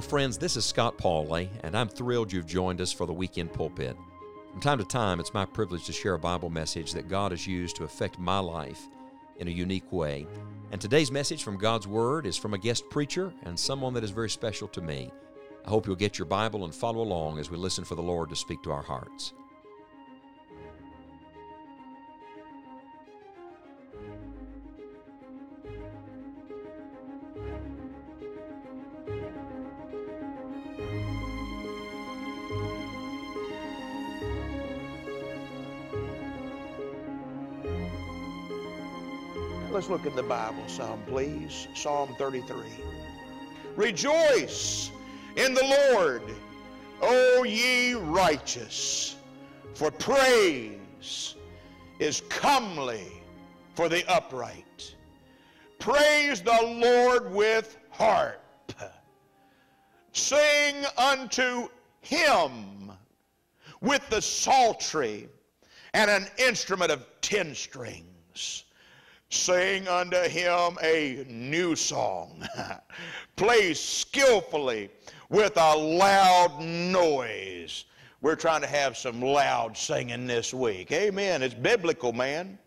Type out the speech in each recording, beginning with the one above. Hello friends, this is Scott Pauley, and I'm thrilled you've joined us for the Weekend Pulpit. From time to time, it's my privilege to share a Bible message that God has used to affect my life in a unique way. And today's message from God's Word is from a guest preacher and someone that is very special to me. I hope you'll get your Bible and follow along as we listen for the Lord to speak to our hearts. Let's look in the Bible some, please. Psalm 33. Rejoice in the Lord, O ye righteous, for praise is comely for the upright. Praise the Lord with harp. Sing unto him with the psaltery and an instrument of 10 strings. Sing unto him a new song. Play skillfully with a loud noise. We're trying to have some loud singing this week. Amen. It's biblical, man.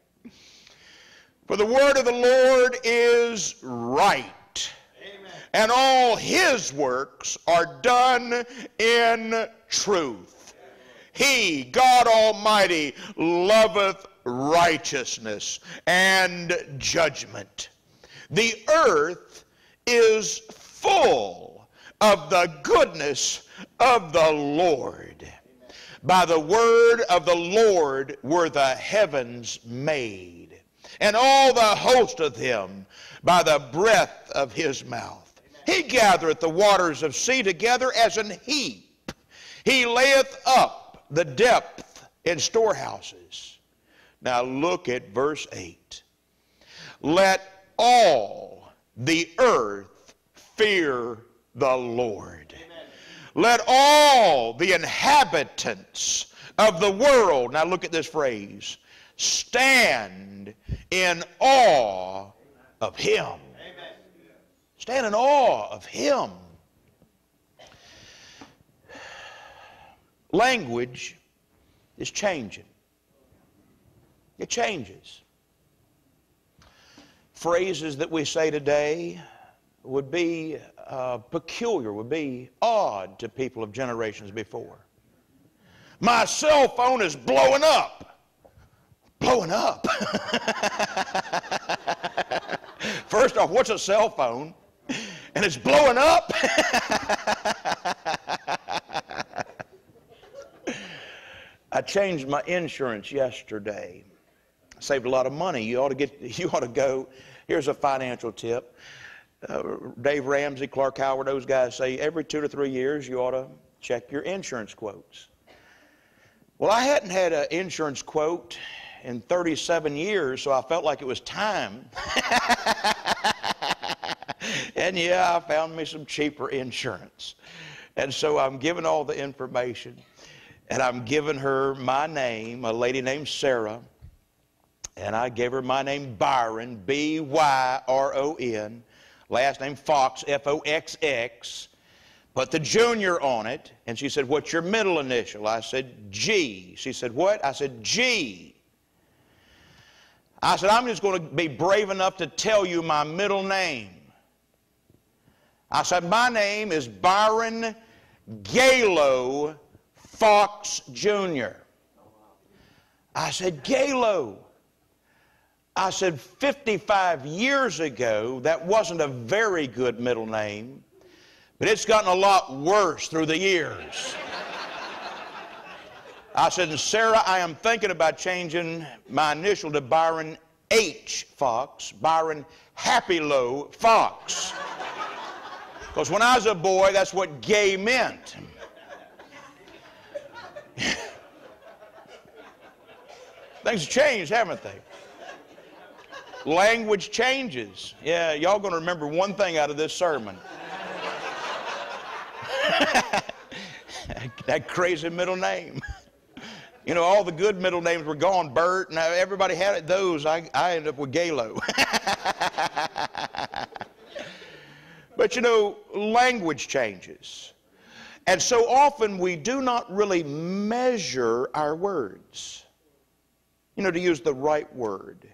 For the word of the Lord is right. Amen. And all his works are done in truth. He, God Almighty, loveth righteousness and judgment. The earth is full of the goodness of the Lord. Amen. By the word of the Lord were the heavens made, and all the host of them by the breath of his mouth. Amen. He gathereth the waters of sea together as an heap. He layeth up the depth in storehouses. Now look at verse 8. Let all the earth fear the Lord. Amen. Let all the inhabitants of the world, now look at this phrase, stand in awe of him. Amen. Stand in awe of him. Language is changing. It changes. Phrases that we say today would be peculiar, would be odd to people of generations before. My cell phone is blowing up. Blowing up. First off, what's a cell phone? And it's blowing up? I changed my insurance yesterday. Saved a lot of money. You ought to go. Here's a financial tip. Dave Ramsey, Clark Howard, those guys say every 2 to 3 years you ought to check your insurance quotes. Well, I hadn't had an insurance quote in 37 years, so I felt like it was time. And yeah, I found me some cheaper insurance. And so I'm giving all the information, and I'm giving her my name, a lady named Sarah. And I gave her my name Byron, B-Y-R-O-N, last name Fox, F-O-X-X, put the junior on it, and she said, what's your middle initial? I said, G. She said, what? I said, G. I said, I'm just going to be brave enough to tell you my middle name. I said, my name is Byron Gallo Fox, Jr. I said, Gallo. I said, 55 years ago, that wasn't a very good middle name, but it's gotten a lot worse through the years. I said, and Sarah, I am thinking about changing my initial to Byron H. Fox, Byron Happy Low Fox. Because when I was a boy, that's what gay meant. Things have changed, haven't they? Language changes. Yeah, y'all going to remember one thing out of this sermon. That crazy middle name. You know, all the good middle names were gone. Bert, and everybody had those. I ended up with Gallo. But you know, language changes. And so often we do not really measure our words, you know, to use the right word.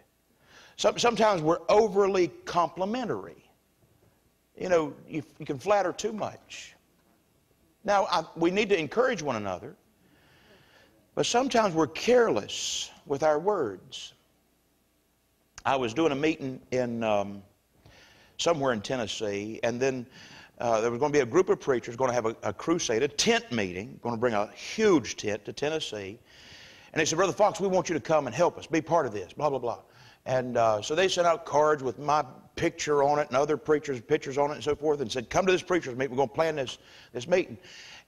Sometimes we're overly complimentary. You know, you can flatter too much. Now, we need to encourage one another, but sometimes we're careless with our words. I was doing a meeting in somewhere in Tennessee, and then there was going to be a group of preachers going to have a crusade, a tent meeting, going to bring a huge tent to Tennessee. And they said, Brother Fox, we want you to come and help us, be part of this, blah, blah, blah. And so they sent out cards with my picture on it and other preachers' pictures on it and so forth, and said, come to this preacher's meeting, we're going to plan this meeting.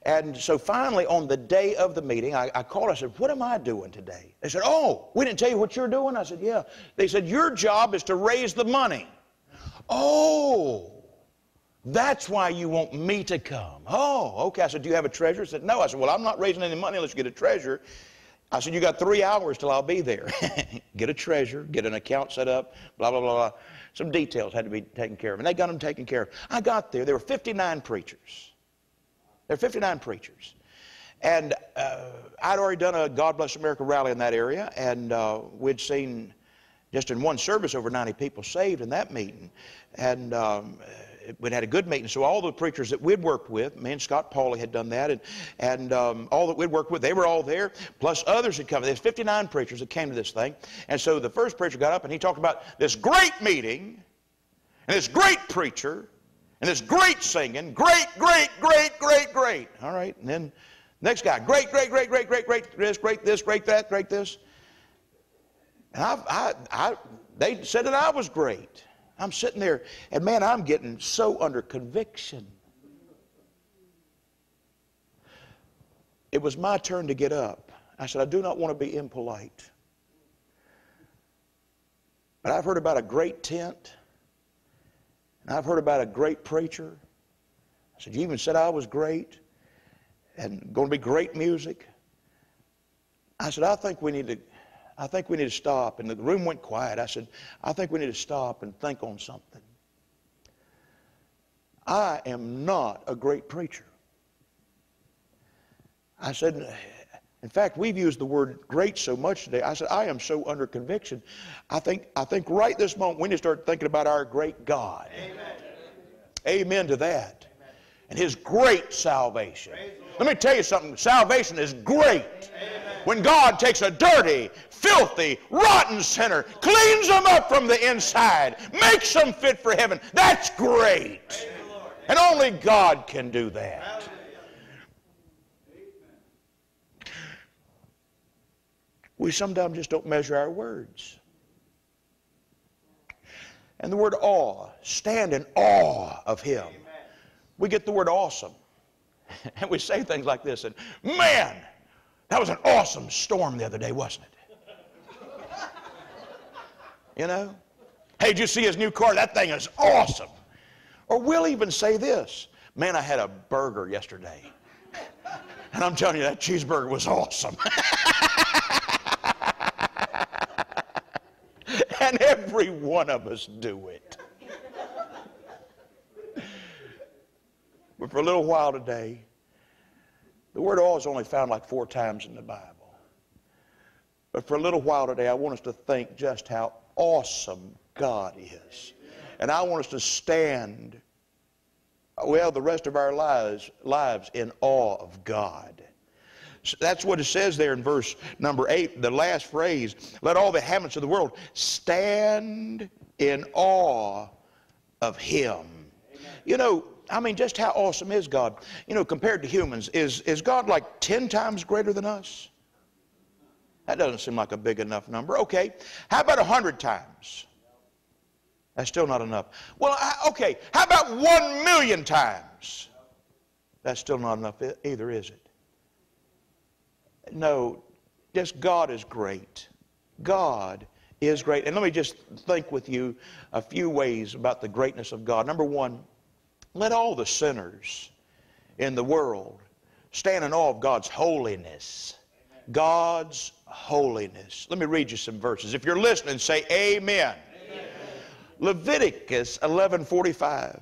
And so finally, on the day of the meeting, I called, I said, what am I doing today? They said, oh, we didn't tell you what you're doing? I said, yeah. They said, your job is to raise the money. Oh, that's why you want me to come. Oh, okay. I said, do you have a treasurer? I said, no. I said, well, I'm not raising any money unless you get a treasurer. I said, you got 3 hours till I'll be there. Get a treasurer, get an account set up, blah, blah, blah, blah. Some details had to be taken care of, and they got them taken care of. I got there. There were 59 preachers. There were 59 preachers. And I'd already done a God Bless America rally in that area, and we'd seen just in one service over 90 people saved in that meeting. And we'd had a good meeting. So all the preachers that we'd worked with, me and Scott Pauley had done that, and all that we'd worked with, they were all there, plus others had come. There's 59 preachers that came to this thing. And so the first preacher got up and he talked about this great meeting, and this great preacher, and this great singing, great, great, great, great, great. All right, and then next guy, great, great, great, great, great, great, this, great this, great that, great this. And they said that I was great. I'm sitting there, and man, I'm getting so under conviction. It was my turn to get up. I said, I do not want to be impolite, but I've heard about a great tent, and I've heard about a great preacher. I said, you even said I was great, and going to be great music. I said, I think we need to stop. And the room went quiet. I said, I think we need to stop and think on something. I am not a great preacher. I said, in fact, we've used the word great so much today. I said, I am so under conviction. I think right this moment we need to start thinking about our great God. Amen, amen to that. Amen. And his great salvation. Let me tell you something. Salvation is great. Amen. When God takes a dirty, filthy, rotten sinner, cleans them up from the inside, makes them fit for heaven, that's great. And only God can do that. We sometimes just don't measure our words. And the word awe, stand in awe of him. We get the word awesome. And we say things like this, and man, that was an awesome storm the other day, wasn't it? You know? Hey, did you see his new car? That thing is awesome. Or we'll even say this. Man, I had a burger yesterday. And I'm telling you, that cheeseburger was awesome. And every one of us do it. But for a little while today, the word awe is only found like 4 times in the Bible. But for a little while today, I want us to think just how awesome God is. And I want us to stand, well, the rest of our lives in awe of God. So that's what it says there in verse number 8, the last phrase, let all the inhabitants of the world stand in awe of him. You know, I mean, just how awesome is God? You know, compared to humans, is God like 10 times greater than us? That doesn't seem like a big enough number. Okay, how about 100 times? That's still not enough. Well, okay, how about 1,000,000 times? That's still not enough either, is it? No, just God is great. God is great. And let me just think with you a few ways about the greatness of God. Number one, let all the sinners in the world stand in awe of God's holiness. God's holiness. Let me read you some verses. If you're listening, say amen. Leviticus 11:45.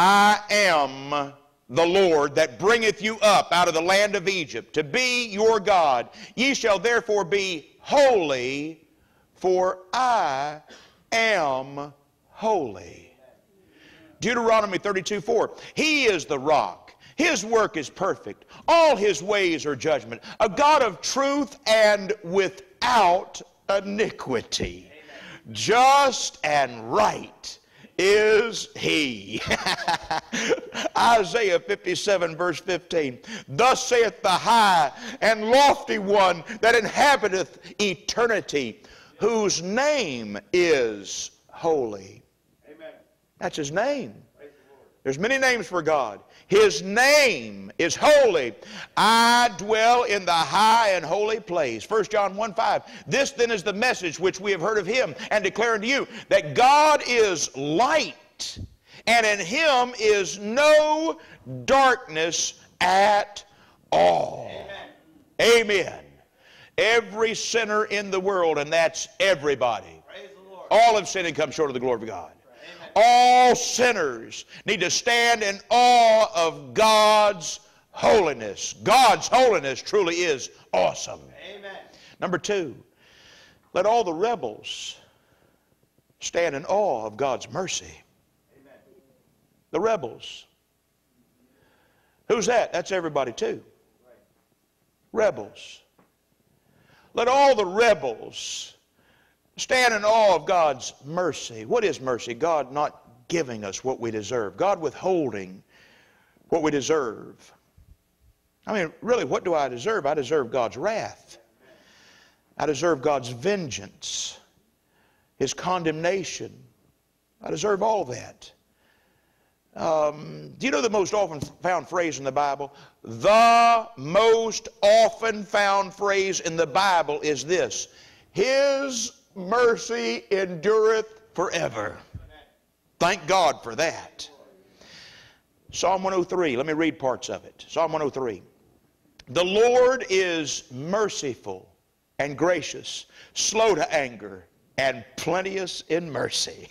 I am the Lord that bringeth you up out of the land of Egypt, to be your God. Ye shall therefore be holy, for I am holy. Deuteronomy 32:4. He is the rock. His work is perfect. All his ways are judgment. A God of truth and without iniquity. Just and right is he. Isaiah 57 verse 15. Thus saith the high and lofty one that inhabiteth eternity, whose name is holy. Amen. That's his name. There's many names for God. His name is holy. I dwell in the high and holy place. 1 John 1:5. This then is the message which we have heard of him and declare unto you, that God is light, and in him is no darkness at all. Amen. Amen. Every sinner in the world, and that's everybody. Praise the Lord. All have sinned and come short of the glory of God. All sinners need to stand in awe of God's holiness. God's holiness truly is awesome. Amen. Number two, let all the rebels stand in awe of God's mercy. Amen. The rebels. Who's that? That's everybody too. Rebels. Let all the rebels stand in awe of God's mercy. What is mercy? God not giving us what we deserve. God withholding what we deserve. I mean, really, what do I deserve? I deserve God's wrath. I deserve God's vengeance, his condemnation. I deserve all that. Do you know the most often found phrase in the Bible? The most often found phrase in the Bible is this: his mercy endureth forever. Thank God for that. Psalm 103. Let me read parts of it. Psalm 103. The Lord is merciful and gracious, slow to anger, and plenteous in mercy.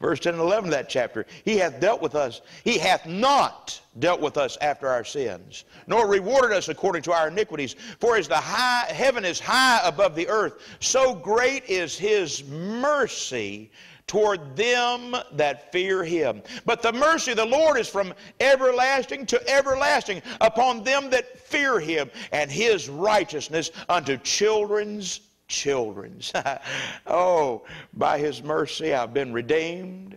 Verse 10 and 11 of that chapter. He hath dealt with us. He hath not dealt with us after our sins, nor rewarded us according to our iniquities. For as the heaven is high above the earth, so great is his mercy toward them that fear him. But the mercy of the Lord is from everlasting to everlasting upon them that fear him, and his righteousness unto children's children's. Oh, by his mercy I've been redeemed.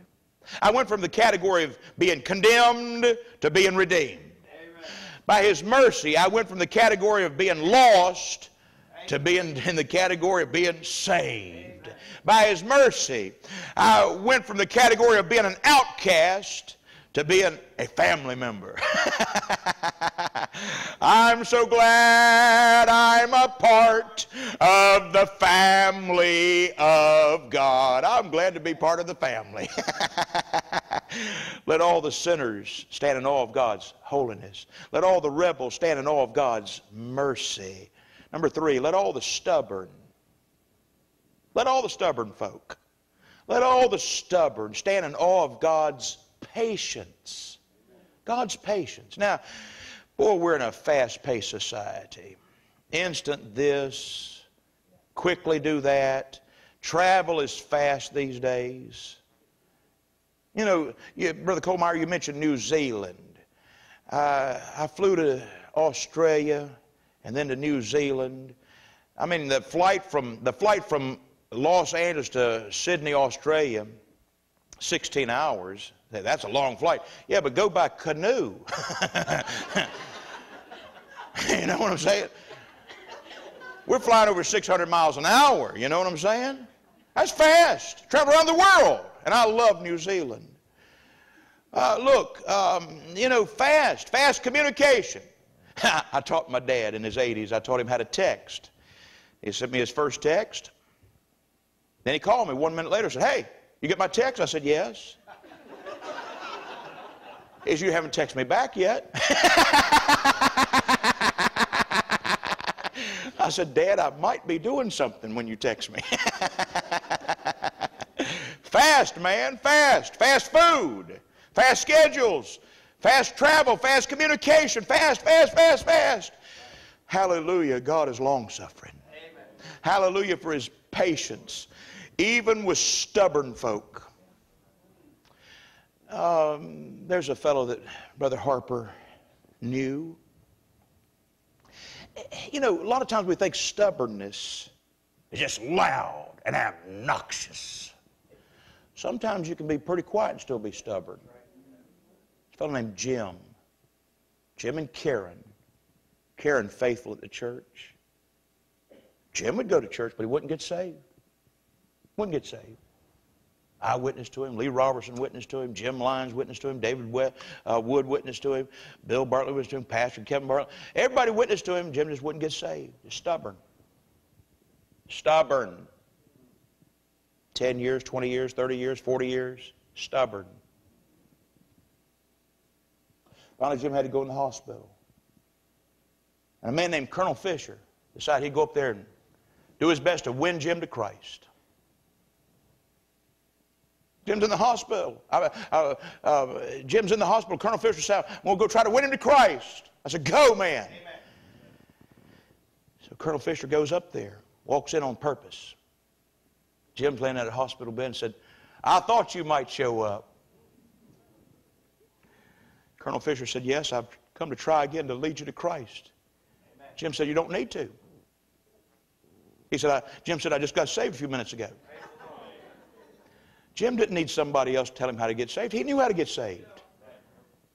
I went from the category of being condemned to being redeemed. Amen. By his mercy I went from the category of being lost to being in the category of being saved. Amen. By his mercy I went from the category of being an outcast to being a family member. I'm so glad I'm a part of the family of God. I'm glad to be part of the family. Let all the sinners stand in awe of God's holiness. Let all the rebels stand in awe of God's mercy. Number three, let all the stubborn folk, let all the stubborn stand in awe of God's patience. God's patience. Now, boy, we're in a fast-paced society. Instant this, quickly do that. Travel is fast these days. You know, Brother Colemeyer, you mentioned New Zealand. I flew to Australia and then to New Zealand. I mean, the flight from Los Angeles to Sydney, Australia, 16 hours. That's a long flight. Yeah, but go by canoe. You know what I'm saying? We're flying over 600 miles an hour. You know what I'm saying? That's fast. Travel around the world. And I love New Zealand. You know, fast communication. I taught my dad in his 80s. I taught him how to text. He sent me his first text. Then he called me 1 minute later and said, "Hey, you get my text?" I said, "Yes." Is "You haven't texted me back yet." I said, "Dad, I might be doing something when you text me." Fast, man, fast. Fast food, fast schedules, fast travel, fast communication, fast. Hallelujah, God is long-suffering. Amen. Hallelujah for His patience, even with stubborn folk. There's a fellow that Brother Harper knew. You know, a lot of times we think stubbornness is just loud and obnoxious. Sometimes you can be pretty quiet and still be stubborn. There's a fellow named Jim. Jim and Karen. Karen faithful at the church. Jim would go to church, but he wouldn't get saved. Wouldn't get saved. I witnessed to him. Lee Robertson witnessed to him. Jim Lyons witnessed to him. David Wood witnessed to him. Bill Bartlett witnessed to him. Pastor Kevin Bartlett. Everybody witnessed to him. Jim just wouldn't get saved. Just stubborn. Stubborn. 10 years, 20 years, 30 years, 40 years. Stubborn. Finally, Jim had to go in the hospital. And a man named Colonel Fisher decided he'd go up there and do his best to win Jim to Christ. Jim's in the hospital. Jim's in the hospital. Colonel Fisher said, I'm going to go try to win him to Christ. I said, go, man. Amen. So Colonel Fisher goes up there, walks in on purpose. Jim's laying at a hospital bed and said, I thought you might show up. Colonel Fisher said, yes, I've come to try again to lead you to Christ. Amen. Jim said, you don't need to. He said, Jim said, I just got saved a few minutes ago. Jim didn't need somebody else to tell him how to get saved. He knew how to get saved.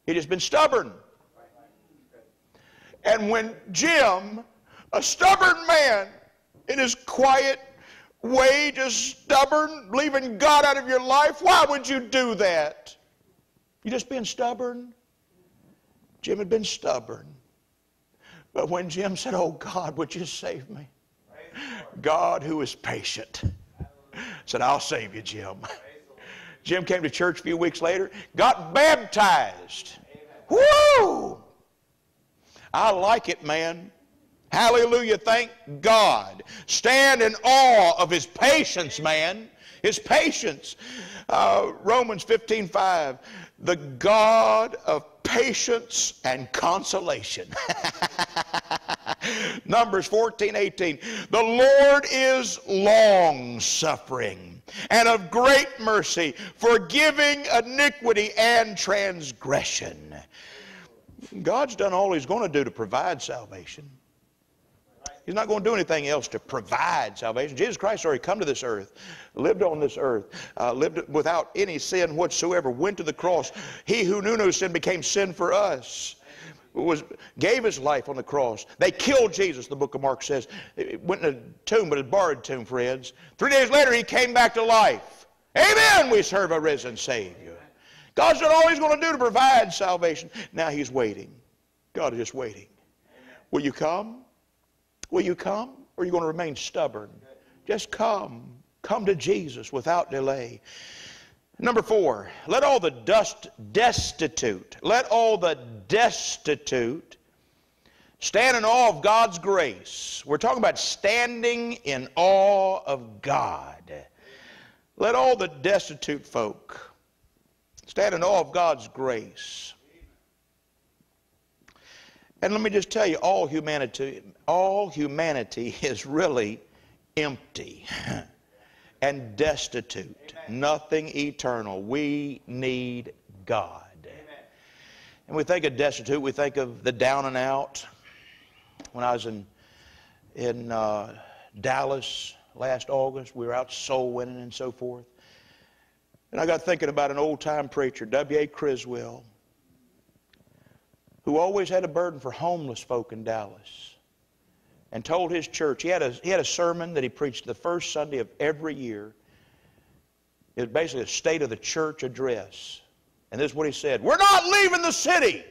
He'd just been stubborn. And when Jim, a stubborn man, in his quiet way, just stubborn, leaving God out of your life, why would you do that? You just being stubborn? Jim had been stubborn. But when Jim said, oh God, would you save me? God, who is patient, said, I'll save you, Jim. Jim came to church a few weeks later, got baptized. Amen. Woo! I like it, man. Hallelujah, thank God. Stand in awe of His patience, man. His patience. Romans 15:5, the God of patience and consolation. Numbers 14:18, the Lord is long-suffering and of great mercy, forgiving iniquity and transgression. God's done all He's going to do to provide salvation. He's not going to do anything else to provide salvation. Jesus Christ already come to this earth, lived on this earth, lived without any sin whatsoever, went to the cross. He who knew no sin became sin for us. Gave His life on the cross. They killed Jesus, the book of Mark says. It went in a tomb, but a borrowed tomb, friends. 3 days later, He came back to life. Amen, we serve a risen Savior. God's not all He's going to do to provide salvation. Now He's waiting. God is just waiting. Will you come? Will you come? Or are you going to remain stubborn? Just come. Come to Jesus without delay. Number four, let all the destitute, let all the destitute stand in awe of God's grace. We're talking about standing in awe of God. Let all the destitute folk stand in awe of God's grace. And let me just tell you, all humanity is really empty and destitute. Amen. Nothing eternal. We need God. Amen. And we think of destitute, we think of the down and out. When I was in Dallas last August, we were out soul winning and so forth. And I got thinking about an old-time preacher, W.A. Criswell, who always had a burden for homeless folk in Dallas, and told his church, he had a sermon that he preached the first Sunday of every year. It was basically a state of the church address. And this is what he said, we're not leaving the city.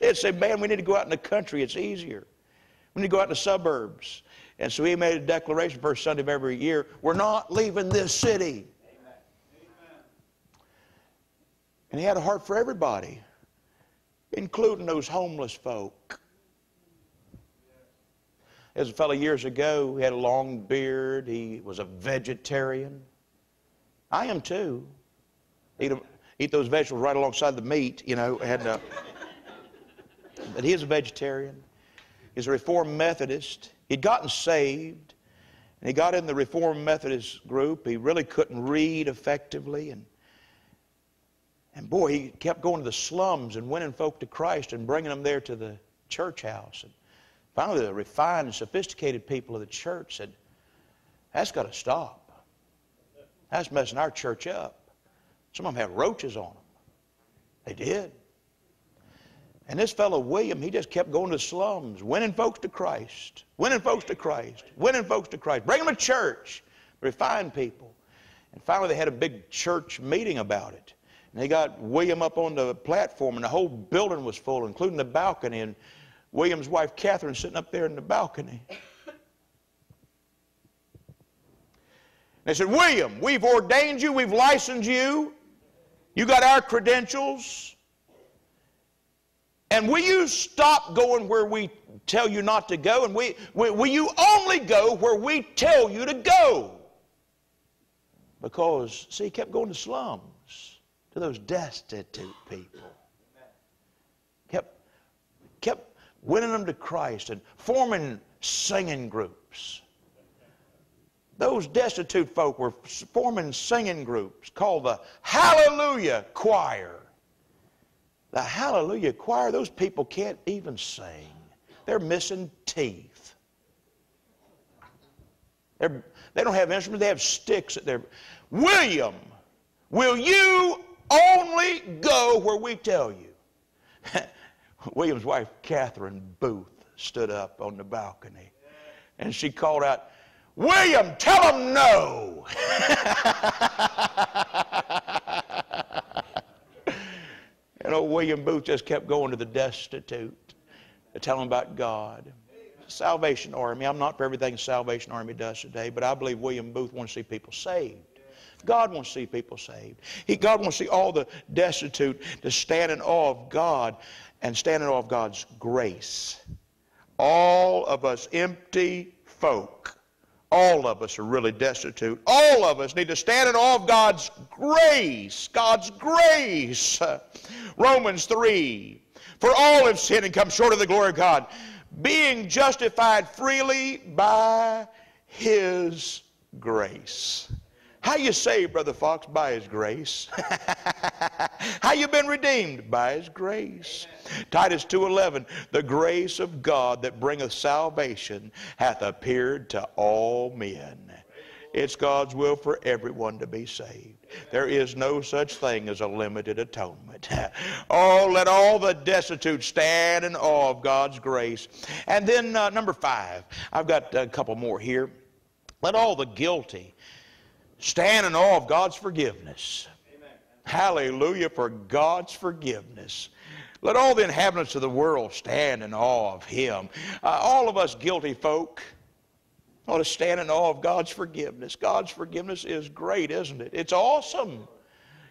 They'd say, man, we need to go out in the country, it's easier. We need to go out in the suburbs. And so he made a declaration first Sunday of every year, we're not leaving this city. Amen. And he had a heart for everybody, including those homeless folk. There's a fellow years ago, he had a long beard, he was a vegetarian. I am too. Eat a, eat those vegetables right alongside the meat, you know. But he is a vegetarian. He's a Reformed Methodist. He'd gotten saved, and he got in the Reformed Methodist group. He really couldn't read effectively, and boy, he kept going to the slums and winning folk to Christ and bringing them there to the church house. And finally, the refined and sophisticated people of the church said, "That's got to stop. That's messing our church up. Some of them had roaches on them." They did. And this fellow William, he just kept going to the slums, winning folks to Christ, winning folks to Christ, winning folks to Christ, bringing them to church, refined people. And finally they had a big church meeting about it. And they got William up on the platform, and the whole building was full, including the balcony, and William's wife Catherine sitting up there in the balcony. They said, "William, we've ordained you, we've licensed you, you got our credentials, and will you stop going where we tell you not to go, and will you only go where we tell you to go?" Because, see, he kept going to slums, to those destitute people. Kept winning them to Christ and forming singing groups. Those destitute folk were forming singing groups called the Hallelujah Choir. The Hallelujah Choir, those people can't even sing. They're missing teeth. They don't have instruments, they have sticks at their... "William, will you only go where we tell you?" William's wife, Catherine Booth, stood up on the balcony, and she called out, "William, tell them no." And old William Booth just kept going to the destitute to tell them about God. Salvation Army. I'm not for everything the Salvation Army does today, but I believe William Booth wants to see people saved. God wants to see people saved. God wants to see all the destitute to stand in awe of God and stand in awe of God's grace. All of us empty folk. All of us are really destitute. All of us need to stand in awe of God's grace. God's grace. Romans 3. "For all have sinned and come short of the glory of God, being justified freely by His grace." How you saved, Brother Fox? By His grace. How you been redeemed? By His grace. Amen. Titus 2:11, "The grace of God that bringeth salvation hath appeared to all men." It's God's will for everyone to be saved. There is no such thing as a limited atonement. Oh, let all the destitute stand in awe of God's grace. And then number 5, I've got a couple more here. Let all the guilty stand in awe of God's forgiveness. Amen. Hallelujah for God's forgiveness. Let all the inhabitants of the world stand in awe of Him. All of us guilty folk ought to stand in awe of God's forgiveness. God's forgiveness is great, isn't it? It's awesome.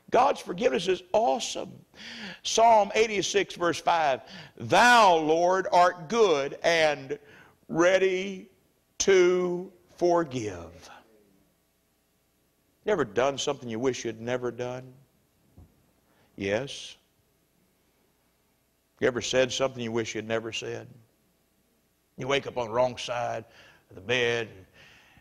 God's forgiveness is awesome. Psalm 86, verse 5, "Thou, Lord, art good and ready to forgive." You ever done something you wish you'd never done? Yes. You ever said something you wish you'd never said? You wake up on the wrong side of the bed,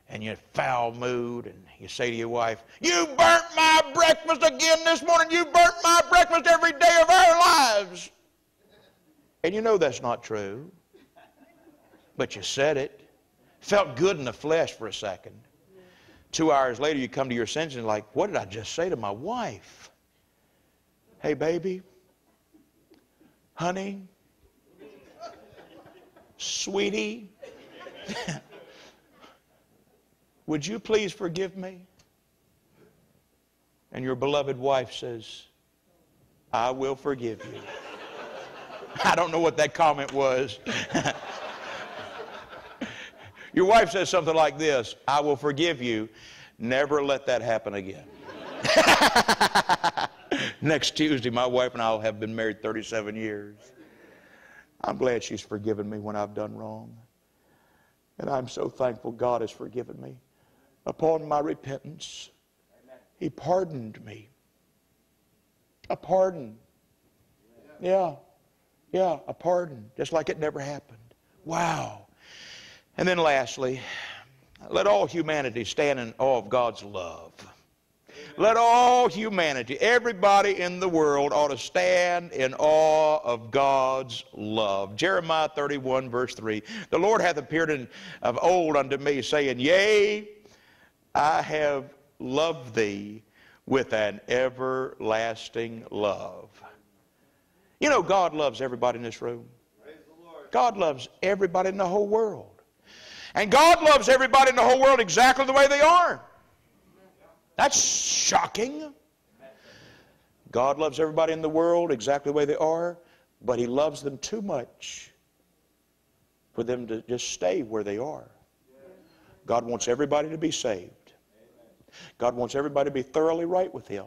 and you're in a foul mood, and you say to your wife, "You burnt my breakfast again this morning. You burnt my breakfast every day of our lives." And you know that's not true, but you said it. Felt good in the flesh for a second. 2 hours later, you come to your senses and like, "What did I just say to my wife? Hey, baby, honey, sweetie, would you please forgive me?" And your beloved wife says, "I will forgive you." I don't know what that comment was. Your wife says something like this, "I will forgive you. Never let that happen again." Next Tuesday, my wife and I will have been married 37 years. I'm glad she's forgiven me when I've done wrong. And I'm so thankful God has forgiven me. Upon my repentance, He pardoned me. A pardon. Yeah, a pardon, just like it never happened. Wow. And then lastly, let all humanity stand in awe of God's love. Let all humanity, everybody in the world ought to stand in awe of God's love. Jeremiah 31, verse 3, the Lord hath appeared of old unto me, saying, yea, I have loved thee with an everlasting love. You know, God loves everybody in this room. Praise the Lord. God loves everybody in the whole world. And God loves everybody in the whole world exactly the way they are. That's shocking. God loves everybody in the world exactly the way they are, but He loves them too much for them to just stay where they are. God wants everybody to be saved. God wants everybody to be thoroughly right with Him.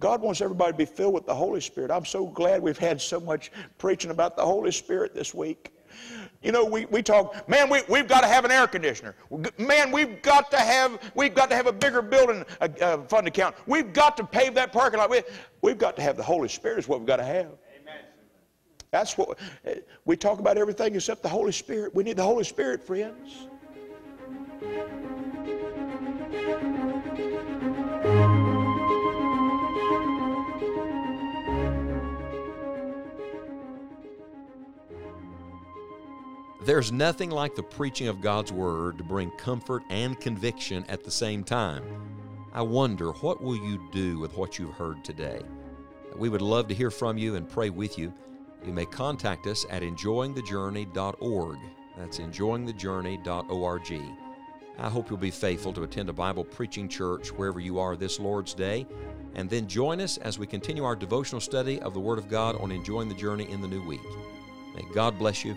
God wants everybody to be filled with the Holy Spirit. I'm so glad we've had so much preaching about the Holy Spirit this week. You know, we talk, man, we've got to have an air conditioner. Man, we've got to have a bigger building fund account. We've got to pave that parking lot. We've got to have the Holy Spirit is what we've got to have. Amen. That's what we talk about, everything except the Holy Spirit. We need the Holy Spirit, friends. There's nothing like the preaching of God's Word to bring comfort and conviction at the same time. I wonder, what will you do with what you've heard today? We would love to hear from you and pray with you. You may contact us at enjoyingthejourney.org. That's enjoyingthejourney.org. I hope you'll be faithful to attend a Bible preaching church wherever you are this Lord's Day, and then join us as we continue our devotional study of the Word of God on Enjoying the Journey in the new week. May God bless you.